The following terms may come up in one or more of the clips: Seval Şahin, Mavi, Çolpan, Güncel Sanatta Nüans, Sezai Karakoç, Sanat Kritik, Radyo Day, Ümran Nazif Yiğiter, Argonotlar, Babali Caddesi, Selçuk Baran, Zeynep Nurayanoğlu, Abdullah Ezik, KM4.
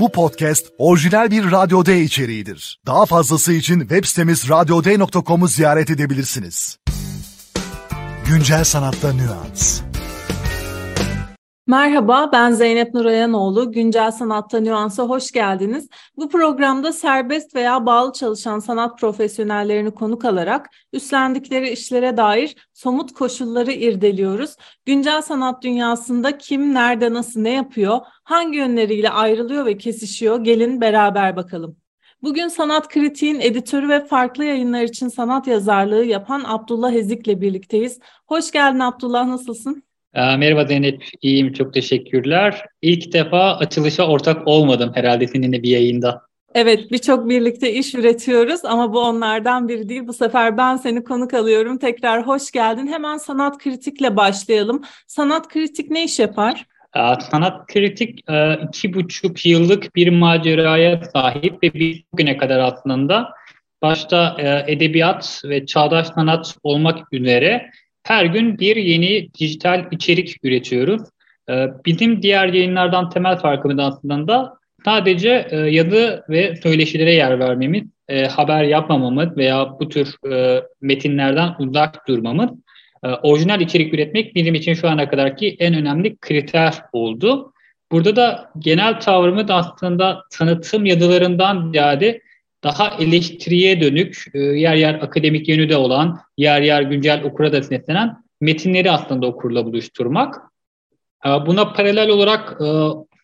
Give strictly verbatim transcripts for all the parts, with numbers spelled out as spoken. Bu podcast orijinal bir Radyo Day içeriğidir. Daha fazlası için web sitemiz radyo day nokta com'u ziyaret edebilirsiniz. Güncel Sanatta Nüans. Merhaba, ben Zeynep Nurayanoğlu. Güncel Sanatta Nüans'a hoş geldiniz. Bu programda serbest veya bağlı çalışan sanat profesyonellerini konuk alarak üstlendikleri işlere dair somut koşulları irdeliyoruz. Güncel sanat dünyasında kim, nerede, nasıl, ne yapıyor, hangi yönleriyle ayrılıyor ve kesişiyor? Gelin beraber bakalım. Bugün Sanat Kritik'in editörü ve farklı yayınlar için sanat yazarlığı yapan Abdullah Ezik'le birlikteyiz. Hoş geldin Abdullah, nasılsın? Merhaba Zeynep, iyiyim, çok teşekkürler. İlk defa açılışa ortak olmadım herhalde seninle bir yayında. Evet, birçok birlikte iş üretiyoruz ama bu onlardan biri değil. Bu sefer ben seni konuk alıyorum. Tekrar hoş geldin. Hemen Sanat Kritik'le başlayalım. Sanat Kritik ne iş yapar? Sanat Kritik iki buçuk yıllık bir maceraya sahip ve bir güne kadar aslında başta edebiyat ve çağdaş sanat olmak üzere her gün bir yeni dijital içerik üretiyoruz. Bizim diğer yayınlardan temel farkımız aslında sadece yazı ve söyleşilere yer vermemiz, haber yapmamamız veya bu tür metinlerden uzak durmamız. Orijinal içerik üretmek bizim için şu ana kadarki en önemli kriter oldu. Burada da genel tavrımız aslında tanıtım yazılarından ziyade daha eleştiriye dönük, yer yer akademik yönü de olan, yer yer güncel okura da seslenen metinleri aslında okurla buluşturmak. Buna paralel olarak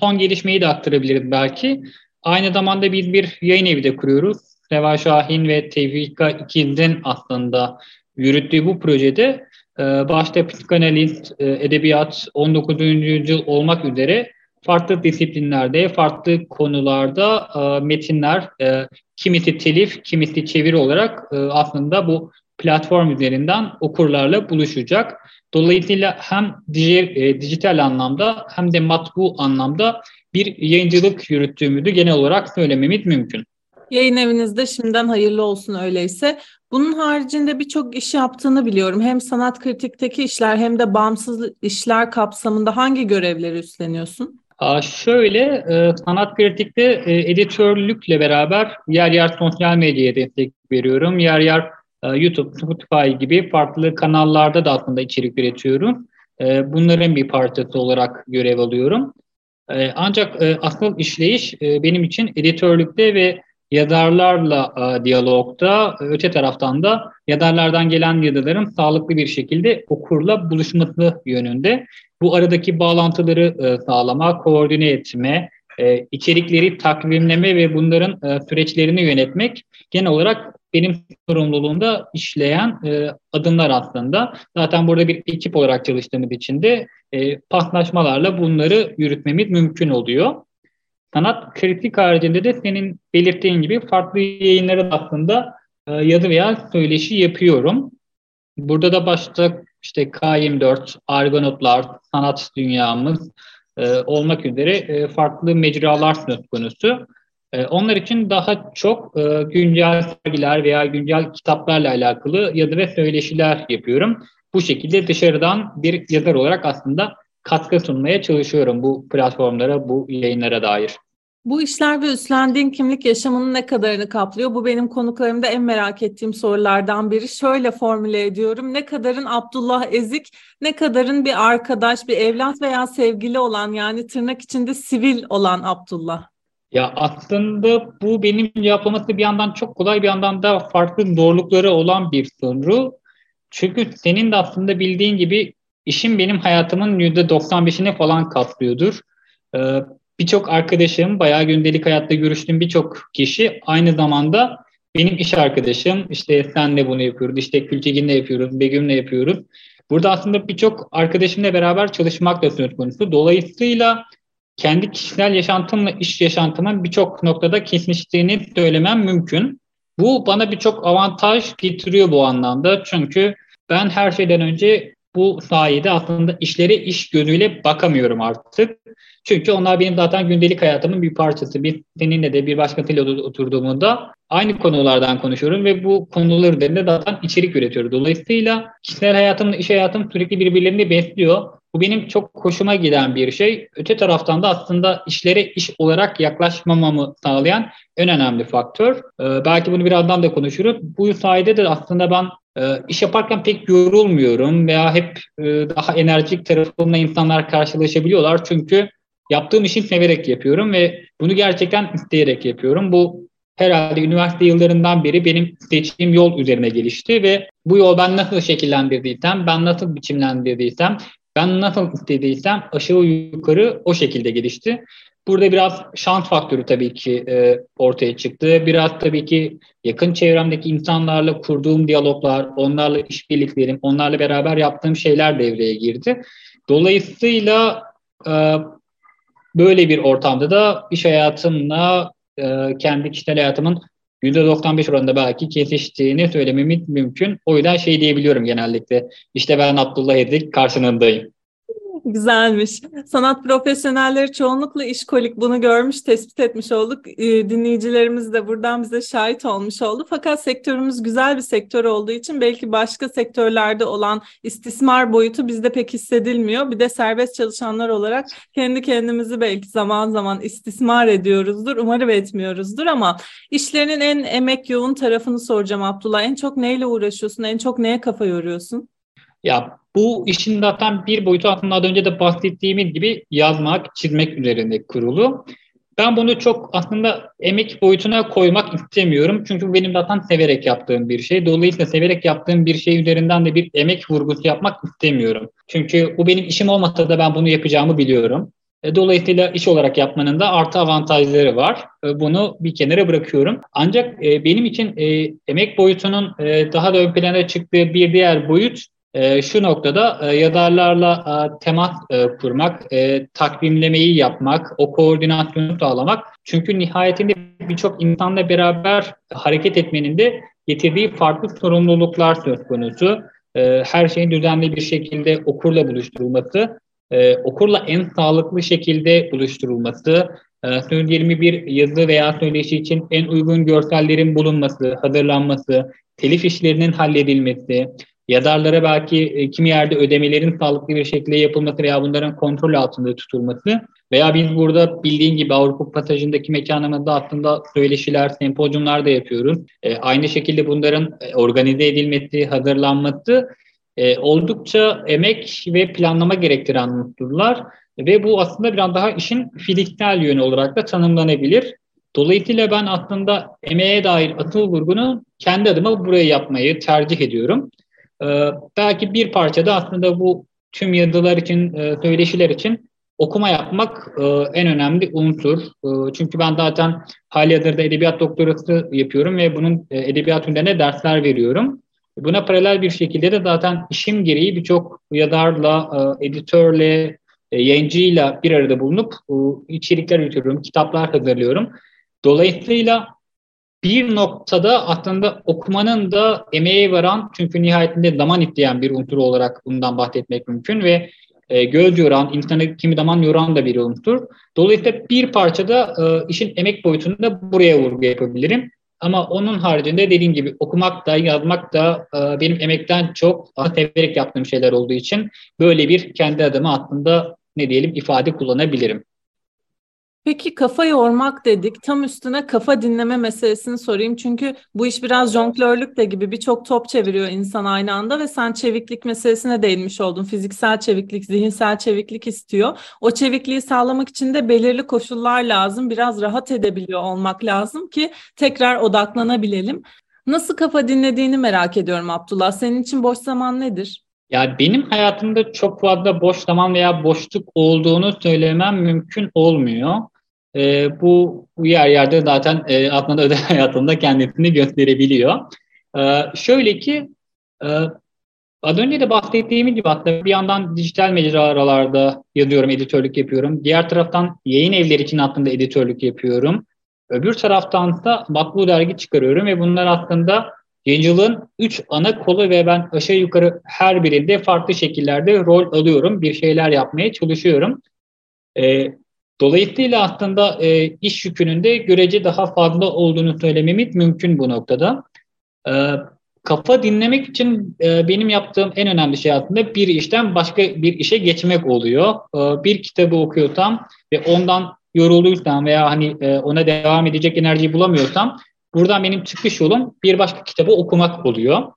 son gelişmeyi de aktarabiliriz belki. Aynı zamanda biz bir yayın evi de kuruyoruz. Seval Şahin ve Tevfika İkiz'in aslında yürüttüğü bu projede başta psikanaliz, edebiyat, on dokuzuncu yüzyıl olmak üzere farklı disiplinlerde, farklı konularda e, metinler, e, kimisi telif, kimisi çeviri olarak e, aslında bu platform üzerinden okurlarla buluşacak. Dolayısıyla hem dij- e, dijital anlamda hem de matbu anlamda bir yayıncılık yürüttüğümüzü genel olarak söylememiz mümkün. Yayın evinizde şimdiden hayırlı olsun öyleyse. Bunun haricinde birçok iş yaptığını biliyorum. Hem Sanat Kritik'teki işler hem de bağımsız işler kapsamında hangi görevleri üstleniyorsun? Şöyle, Sanat Kritik'te editörlükle beraber yer yer sosyal medyaya destek veriyorum. Yer yer YouTube, Spotify gibi farklı kanallarda da aslında içerik üretiyorum. Bunların bir parçası olarak görev alıyorum. Ancak asıl işleyiş benim için editörlükte ve yazarlarla diyalogda, öte taraftan da yazarlardan gelen yazıların sağlıklı bir şekilde okurla buluşması yönünde. Bu aradaki bağlantıları sağlama, koordine etme, içerikleri takvimleme ve bunların süreçlerini yönetmek genel olarak benim sorumluluğumda işleyen adımlar aslında. Zaten burada bir ekip olarak çalıştığımız için de paslaşmalarla bunları yürütmemiz mümkün oluyor. Sanat Kritik haricinde de senin belirttiğin gibi farklı yayınları aslında yazı veya söyleşi yapıyorum. Burada da başta işte K M dört, Argonotlar, Sanat Dünyamız olmak üzere farklı mecralar söz konusu. Onlar için daha çok güncel sergiler veya güncel kitaplarla alakalı yazı ve söyleşiler yapıyorum. Bu şekilde dışarıdan bir yazar olarak aslında katkı sunmaya çalışıyorum bu platformlara, bu yayınlara dair. Bu işler ve üstlendiğin kimlik yaşamının ne kadarını kaplıyor? Bu benim konuklarımda en merak ettiğim sorulardan biri. Şöyle formüle ediyorum. Ne kadarın Abdullah Ezik, ne kadarın bir arkadaş, bir evlat veya sevgili olan, yani tırnak içinde sivil olan Abdullah? Ya aslında bu benim cevaplaması bir yandan çok kolay, bir yandan da farklı zorlukları olan bir soru. Çünkü senin de aslında bildiğin gibi İşim benim hayatımın yüzde doksan beşini falan katlıyordur. Ee, birçok arkadaşım, bayağı gündelik hayatta görüştüğüm birçok kişi aynı zamanda benim iş arkadaşım. İşte senle bunu yapıyoruz, işte Kültegin'le yapıyoruz, Begüm'le yapıyoruz. Burada aslında birçok arkadaşımla beraber çalışmak da söz konusu. Dolayısıyla kendi kişisel yaşantımla iş yaşantımın birçok noktada kesiştiğini söylemem mümkün. Bu bana birçok avantaj getiriyor bu anlamda. Çünkü ben her şeyden önce bu sayede aslında işlere iş gözüyle bakamıyorum artık. Çünkü onlar benim zaten gündelik hayatımın bir parçası. Bir seninle de bir başkasıyla oturduğumda aynı konulardan konuşuyorum ve bu konular üzerinde zaten içerik üretiyoruz. Dolayısıyla kişisel hayatımla iş hayatım sürekli birbirlerini besliyor. Bu benim çok hoşuma giden bir şey. Öte taraftan da aslında işlere iş olarak yaklaşmamamı sağlayan en önemli faktör. Ee, belki bunu birazdan da konuşuruz. Bu sayede de aslında ben e, iş yaparken pek yorulmuyorum veya hep e, daha enerjik tarafımla insanlar karşılaşabiliyorlar. Çünkü yaptığım işi severek yapıyorum ve bunu gerçekten isteyerek yapıyorum. Bu herhalde üniversite yıllarından beri benim seçtiğim yol üzerine gelişti ve bu yol ben nasıl şekillendirdiysem, ben nasıl biçimlendirdiysem, ben nasıl istediysem aşağı yukarı o şekilde gelişti. Burada biraz şans faktörü tabii ki e, ortaya çıktı. Biraz tabii ki yakın çevremdeki insanlarla kurduğum diyaloglar, onlarla işbirliklerim, onlarla beraber yaptığım şeyler devreye girdi. Dolayısıyla e, böyle bir ortamda da iş hayatımla e, kendi kişisel hayatımın yüzde doksan beş oranında belki kesiştiğini söylememiz mümkün. O yüzden şey diyebiliyorum genellikle. İşte ben Abdullah Ezik karşınızdayım. Güzelmiş. Sanat profesyonelleri çoğunlukla işkolik. Bunu görmüş, tespit etmiş olduk. Dinleyicilerimiz de buradan bize şahit olmuş oldu. Fakat sektörümüz güzel bir sektör olduğu için belki başka sektörlerde olan istismar boyutu bizde pek hissedilmiyor. Bir de serbest çalışanlar olarak kendi kendimizi belki zaman zaman istismar ediyoruzdur. Umarım etmiyoruzdur ama işlerinin en emek yoğun tarafını soracağım Abdullah. En çok neyle uğraşıyorsun? En çok neye kafa yoruyorsun? Ya bu işin zaten bir boyutu aslında az önce de bahsettiğimiz gibi yazmak, çizmek üzerine kurulu. Ben bunu çok aslında emek boyutuna koymak istemiyorum. Çünkü benim zaten severek yaptığım bir şey. Dolayısıyla severek yaptığım bir şey üzerinden de bir emek vurgusu yapmak istemiyorum. Çünkü bu benim işim olmasa da ben bunu yapacağımı biliyorum. Dolayısıyla iş olarak yapmanın da artı avantajları var. Bunu bir kenara bırakıyorum. Ancak benim için emek boyutunun daha da ön plana çıktığı bir diğer boyut, E, şu noktada e, yazarlarla e, temas e, kurmak, e, takvimlemeyi yapmak, o koordinasyonu sağlamak. Çünkü nihayetinde birçok insanla beraber hareket etmenin de getirdiği farklı sorumluluklar söz konusu. E, her şeyin düzenli bir şekilde okurla buluşturulması, e, okurla en sağlıklı şekilde buluşturulması, e, söz yirmi bir yazı veya söyleşi için en uygun görsellerin bulunması, hazırlanması, telif işlerinin halledilmesi, yazarlara belki kimi yerde ödemelerin sağlıklı bir şekilde yapılması veya bunların kontrol altında tutulması veya biz burada bildiğin gibi Avrupa Pasajı'ndaki mekanımızda aslında söyleşiler, sempozyumlar da yapıyoruz. E, aynı şekilde bunların organize edilmesi, hazırlanması e, oldukça emek ve planlama gerektiren unsurlar ve bu aslında biraz daha işin fiziksel yönü olarak da tanımlanabilir. Dolayısıyla ben aslında emeğe dair asıl vurgunu kendi adıma buraya yapmayı tercih ediyorum. Ee, belki bir parça da aslında bu tüm yazılar için, e, söyleşiler için okuma yapmak e, en önemli unsur. E, çünkü ben zaten halihazırda edebiyat doktorası yapıyorum ve bunun e, edebiyat üzerine dersler veriyorum. Buna paralel bir şekilde de zaten işim gereği birçok yazarla, e, editörle, e, yayıncıyla bir arada bulunup e, içerikler üretiyorum, kitaplar hazırlıyorum. Dolayısıyla bir noktada aslında okumanın da emeğe varan, çünkü nihayetinde zaman isteyen bir unsur olarak bundan bahsetmek mümkün ve e, göz yoran, insanı kimi zaman yoran da bir unsur. Dolayısıyla bir parçada e, işin emek boyutunu da buraya vurgu yapabilirim. Ama onun haricinde dediğim gibi okumak da, yazmak da e, benim emekten çok severek yaptığım şeyler olduğu için böyle bir kendi adıma aslında ne diyelim ifade kullanabilirim. Peki kafa yormak dedik. Tam üstüne kafa dinleme meselesini sorayım. Çünkü bu iş biraz jonglörlük de gibi, birçok top çeviriyor insan aynı anda ve sen çeviklik meselesine değinmiş oldun. Fiziksel çeviklik, zihinsel çeviklik istiyor. O çevikliği sağlamak için de belirli koşullar lazım. Biraz rahat edebiliyor olmak lazım ki tekrar odaklanabilelim. Nasıl kafa dinlediğini merak ediyorum Abdullah. Senin için boş zaman nedir? Ya benim hayatımda çok fazla boş zaman veya boşluk olduğunu söylemem mümkün olmuyor. E, bu yer yerde zaten e, aslında özel hayatımda kendisini gösterebiliyor. E, şöyle ki e, az önce de bahsettiğim gibi aslında bir yandan dijital mecralarda yazıyorum, editörlük yapıyorum. Diğer taraftan yayın evleri için aslında editörlük yapıyorum. Öbür taraftan da matbu dergi çıkarıyorum ve bunlar aslında yayıncılığın üç ana kolu ve ben aşağı yukarı her birinde farklı şekillerde rol alıyorum. Bir şeyler yapmaya çalışıyorum. E, Dolayısıyla aslında e, iş yükünün de görece daha fazla olduğunu söylememiz mümkün bu noktada. E, kafa dinlemek için e, benim yaptığım en önemli şey aslında bir işten başka bir işe geçmek oluyor. E, bir kitabı okuyorsam ve ondan yorulduysam veya hani e, ona devam edecek enerjiyi bulamıyorsam buradan benim çıkış yolum bir başka kitabı okumak oluyor.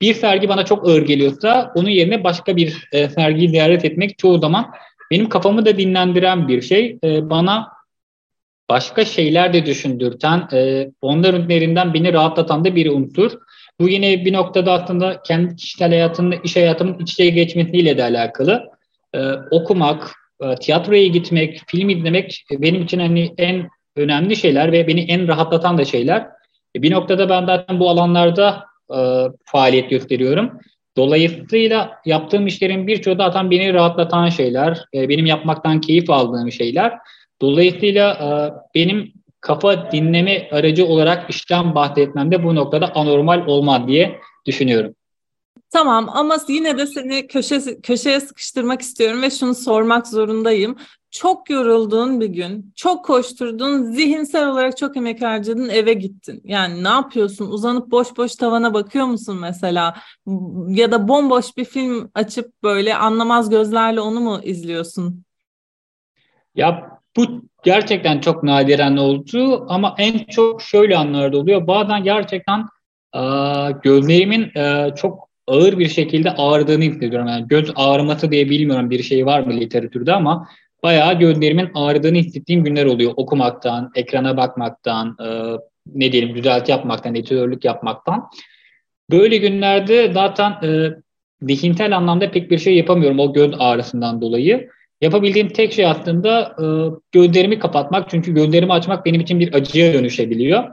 Bir sergi bana çok ağır geliyorsa onun yerine başka bir e, sergiyi ziyaret etmek çoğu zaman benim kafamı da dinlendiren bir şey. E, bana başka şeyler de düşündürten, e, onların üzerinden beni rahatlatan da bir unsur. Bu yine bir noktada aslında kendi kişisel hayatımda, iş hayatımın iç içe geçmesiyle de alakalı. E, okumak, e, tiyatroya gitmek, film izlemek benim için hani en önemli şeyler ve beni en rahatlatan da şeyler. E, bir noktada ben zaten bu alanlarda e, faaliyet gösteriyorum. Dolayısıyla yaptığım işlerin birçoğu da zaten beni rahatlatan şeyler, e, benim yapmaktan keyif aldığım şeyler. Dolayısıyla e, benim kafa dinleme aracı olarak işten bahsetmem de bu noktada anormal olmaz diye düşünüyorum. Tamam, ama yine de seni köşe, köşeye sıkıştırmak istiyorum ve şunu sormak zorundayım. Çok yorulduğun bir gün, çok koşturdun, zihinsel olarak çok emek harcadın, eve gittin. Yani ne yapıyorsun? Uzanıp boş boş tavana bakıyor musun mesela? Ya da bomboş bir film açıp böyle anlamaz gözlerle onu mu izliyorsun? Ya bu gerçekten çok nadiren oldu ama en çok şöyle anlarda oluyor. Bazen gerçekten e, gözlerimin e, çok ağır bir şekilde ağrıdığını hissediyorum. Yani göz ağrıması diye bilmiyorum bir şey var mı literatürde ama bayağı gözlerimin ağrıdığını hissettiğim günler oluyor. Okumaktan, ekrana bakmaktan, e, ne diyelim düzelti yapmaktan, editörlük yapmaktan. Böyle günlerde zaten e, zihinsel anlamda pek bir şey yapamıyorum o göz ağrısından dolayı. Yapabildiğim tek şey aslında e, gözlerimi kapatmak. Çünkü gözlerimi açmak benim için bir acıya dönüşebiliyor.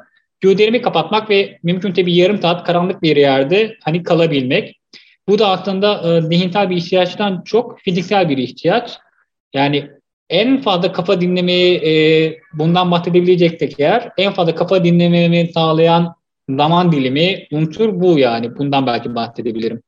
Gözlerimi kapatmak ve mümkünse bir yarım saat karanlık bir yerde hani kalabilmek. Bu da aslında e, zihinsel bir ihtiyaçtan çok fiziksel bir ihtiyaç. Yani en fazla kafa dinlemeyi e, bundan bahsedebileceksek eğer en fazla kafa dinlememi sağlayan zaman dilimi unsur bu yani. Bundan belki bahsedebilirim.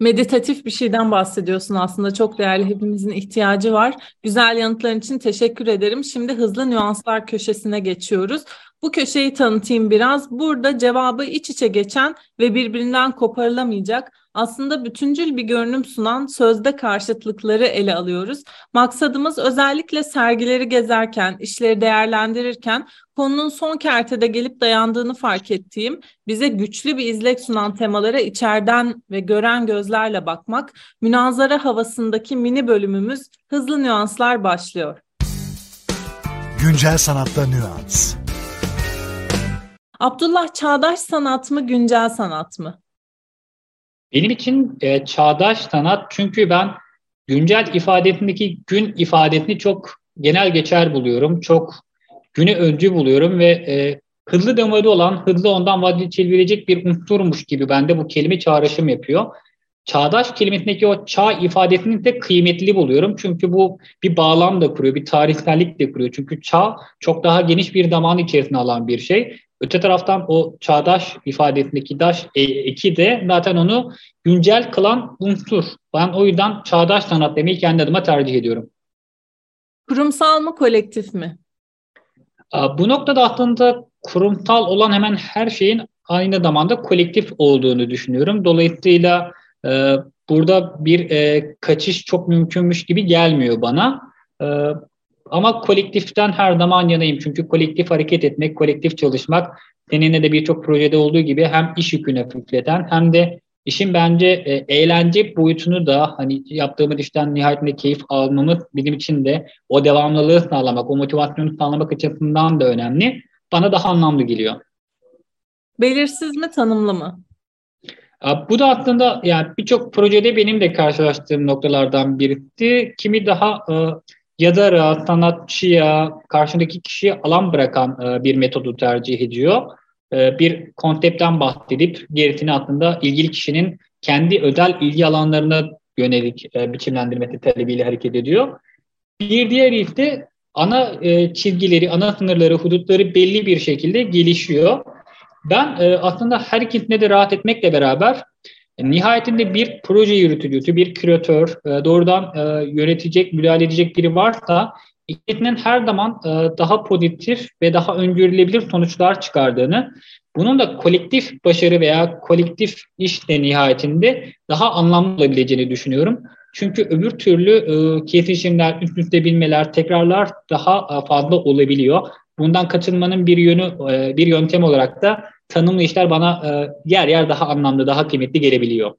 Meditatif bir şeyden bahsediyorsun aslında. Çok değerli, hepimizin ihtiyacı var. Güzel yanıtların için teşekkür ederim. Şimdi hızlı nüanslar köşesine geçiyoruz. Bu köşeyi tanıtayım biraz. Burada cevabı iç içe geçen ve birbirinden koparılamayacak, aslında bütüncül bir görünüm sunan sözde karşıtlıkları ele alıyoruz. Maksadımız özellikle sergileri gezerken, işleri değerlendirirken konunun son kertede gelip dayandığını fark ettiğim, bize güçlü bir izlek sunan temalara içeriden ve gören gözlerle bakmak. Münazara havasındaki mini bölümümüz Hızlı Nüanslar başlıyor. Güncel Sanatta Nüans. Abdullah, çağdaş sanat mı, güncel sanat mı? Benim için e, çağdaş sanat, çünkü ben güncel ifadesindeki gün ifadesini çok genel geçer buluyorum. Çok güne öncü buluyorum ve e, hızlı demode olan, hızlı ondan vazgeçilebilecek bir unsurmuş gibi bende bu kelime çağrışım yapıyor. Çağdaş kelimesindeki o çağ ifadesini de kıymetli buluyorum. Çünkü bu bir bağlam da kuruyor, bir tarihsellik de kuruyor. Çünkü çağ çok daha geniş bir zaman içerisine alan bir şey. Öte taraftan o çağdaş ifadesindeki daş eki de zaten onu güncel kılan unsur. Ben o yüzden çağdaş sanat demeyi kendi adıma tercih ediyorum. Kurumsal mı, kolektif mi? Bu noktada aslında kurumsal olan hemen her şeyin aynı zamanda kolektif olduğunu düşünüyorum. Dolayısıyla e, burada bir e, kaçış çok mümkünmüş gibi gelmiyor bana. E, Ama kolektiften her zaman yanayım. Çünkü kolektif hareket etmek, kolektif çalışmak seninle de birçok projede olduğu gibi hem iş yükünü hafifleten hem de işin bence eğlence boyutunu da hani yaptığımız işten nihayetinde keyif almamız bizim için de o devamlılığı sağlamak, o motivasyonu sağlamak açısından da önemli. Bana daha anlamlı geliyor. Belirsiz mi, tanımlı mı? Bu da aslında yani birçok projede benim de karşılaştığım noktalardan birisi. Kimi daha yazara, sanatçıya, karşındaki kişiye alan bırakan e, bir metodu tercih ediyor. E, bir konseptten bahsedip gerisini aslında ilgili kişinin kendi özel ilgi alanlarına yönelik e, biçimlendirmesi talebiyle hareket ediyor. Bir diğeri ise ana e, çizgileri, ana sınırları, hudutları belli bir şekilde gelişiyor. Ben e, aslında her ikisine de rahat etmekle beraber nihayetinde bir proje yürütücüsü, bir küratör, doğrudan yönetecek, müdahale edecek biri varsa İşletmenin her zaman e, daha pozitif ve daha öngörülebilir sonuçlar çıkardığını, bunun da kolektif başarı veya kolektif işle nihayetinde daha anlamlı olabileceğini düşünüyorum. Çünkü öbür türlü e, kesişimler, üst üste binmeler, tekrarlar daha e, fazla olabiliyor. Bundan kaçınmanın bir yönü, e, bir yöntem olarak da tanımlı işler bana e, yer yer daha anlamlı, daha kıymetli gelebiliyor.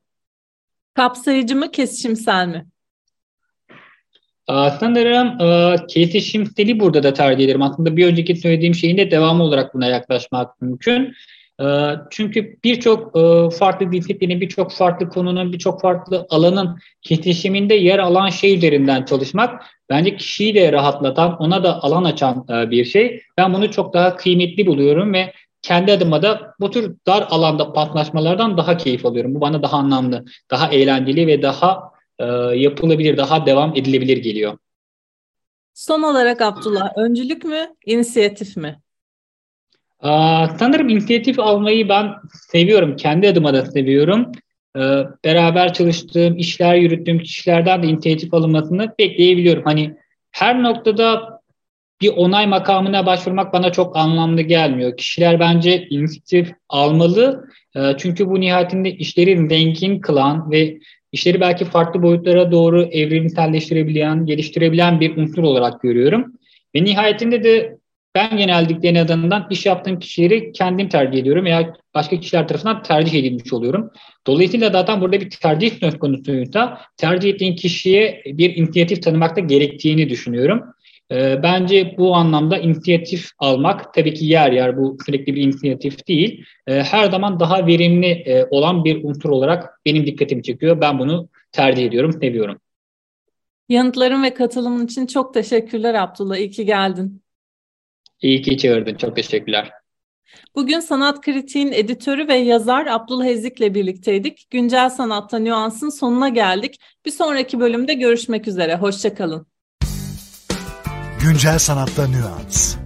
Kapsayıcı mı, kesişimsel mi? Sanırım kesişimseli burada da tercih ederim. Aslında bir önceki söylediğim şeyin de devamı olarak buna yaklaşmak mümkün. Çünkü birçok farklı disiplinin, birçok farklı konunun, birçok farklı alanın kesişiminde yer alan şey üzerinden çalışmak bence kişiyi de rahatlatan, ona da alan açan bir şey. Ben bunu çok daha kıymetli buluyorum ve kendi adıma da bu tür dar alanda patlaşmalardan daha keyif alıyorum. Bu bana daha anlamlı, daha eğlenceli ve daha yapılabilir, daha devam edilebilir geliyor. Son olarak Abdullah, öncülük mü, inisiyatif mi? Aa, sanırım inisiyatif almayı ben seviyorum. Kendi adıma da seviyorum. Ee, beraber çalıştığım, işler yürüttüğüm kişilerden de inisiyatif alınmasını bekleyebiliyorum. Hani her noktada bir onay makamına başvurmak bana çok anlamlı gelmiyor. Kişiler bence inisiyatif almalı. Ee, çünkü bu nihayetinde işleri zengin kılan ve İşleri belki farklı boyutlara doğru evrimselleştirebilen, geliştirebilen bir unsur olarak görüyorum. Ve nihayetinde de ben genellikle en azından iş yaptığım kişileri kendim tercih ediyorum veya başka kişiler tarafından tercih edilmiş oluyorum. Dolayısıyla zaten burada bir tercih söz konusuysa tercih ettiğin kişiye bir inisiyatif tanımak da gerektiğini düşünüyorum. Bence bu anlamda inisiyatif almak, tabii ki yer yer bu sürekli bir inisiyatif değil, her zaman daha verimli olan bir unsur olarak benim dikkatimi çekiyor. Ben bunu tercih ediyorum, seviyorum. Yanıtların ve katılımın için çok teşekkürler Abdullah. İyi ki geldin. İyi ki çağırdın. Çok teşekkürler. Bugün Sanat Kritik'in editörü ve yazar Abdullah Ezik'le birlikteydik. Güncel Sanatta Nüans'ın sonuna geldik. Bir sonraki bölümde görüşmek üzere. Hoşça kalın. Güncel Sanatta Nüans.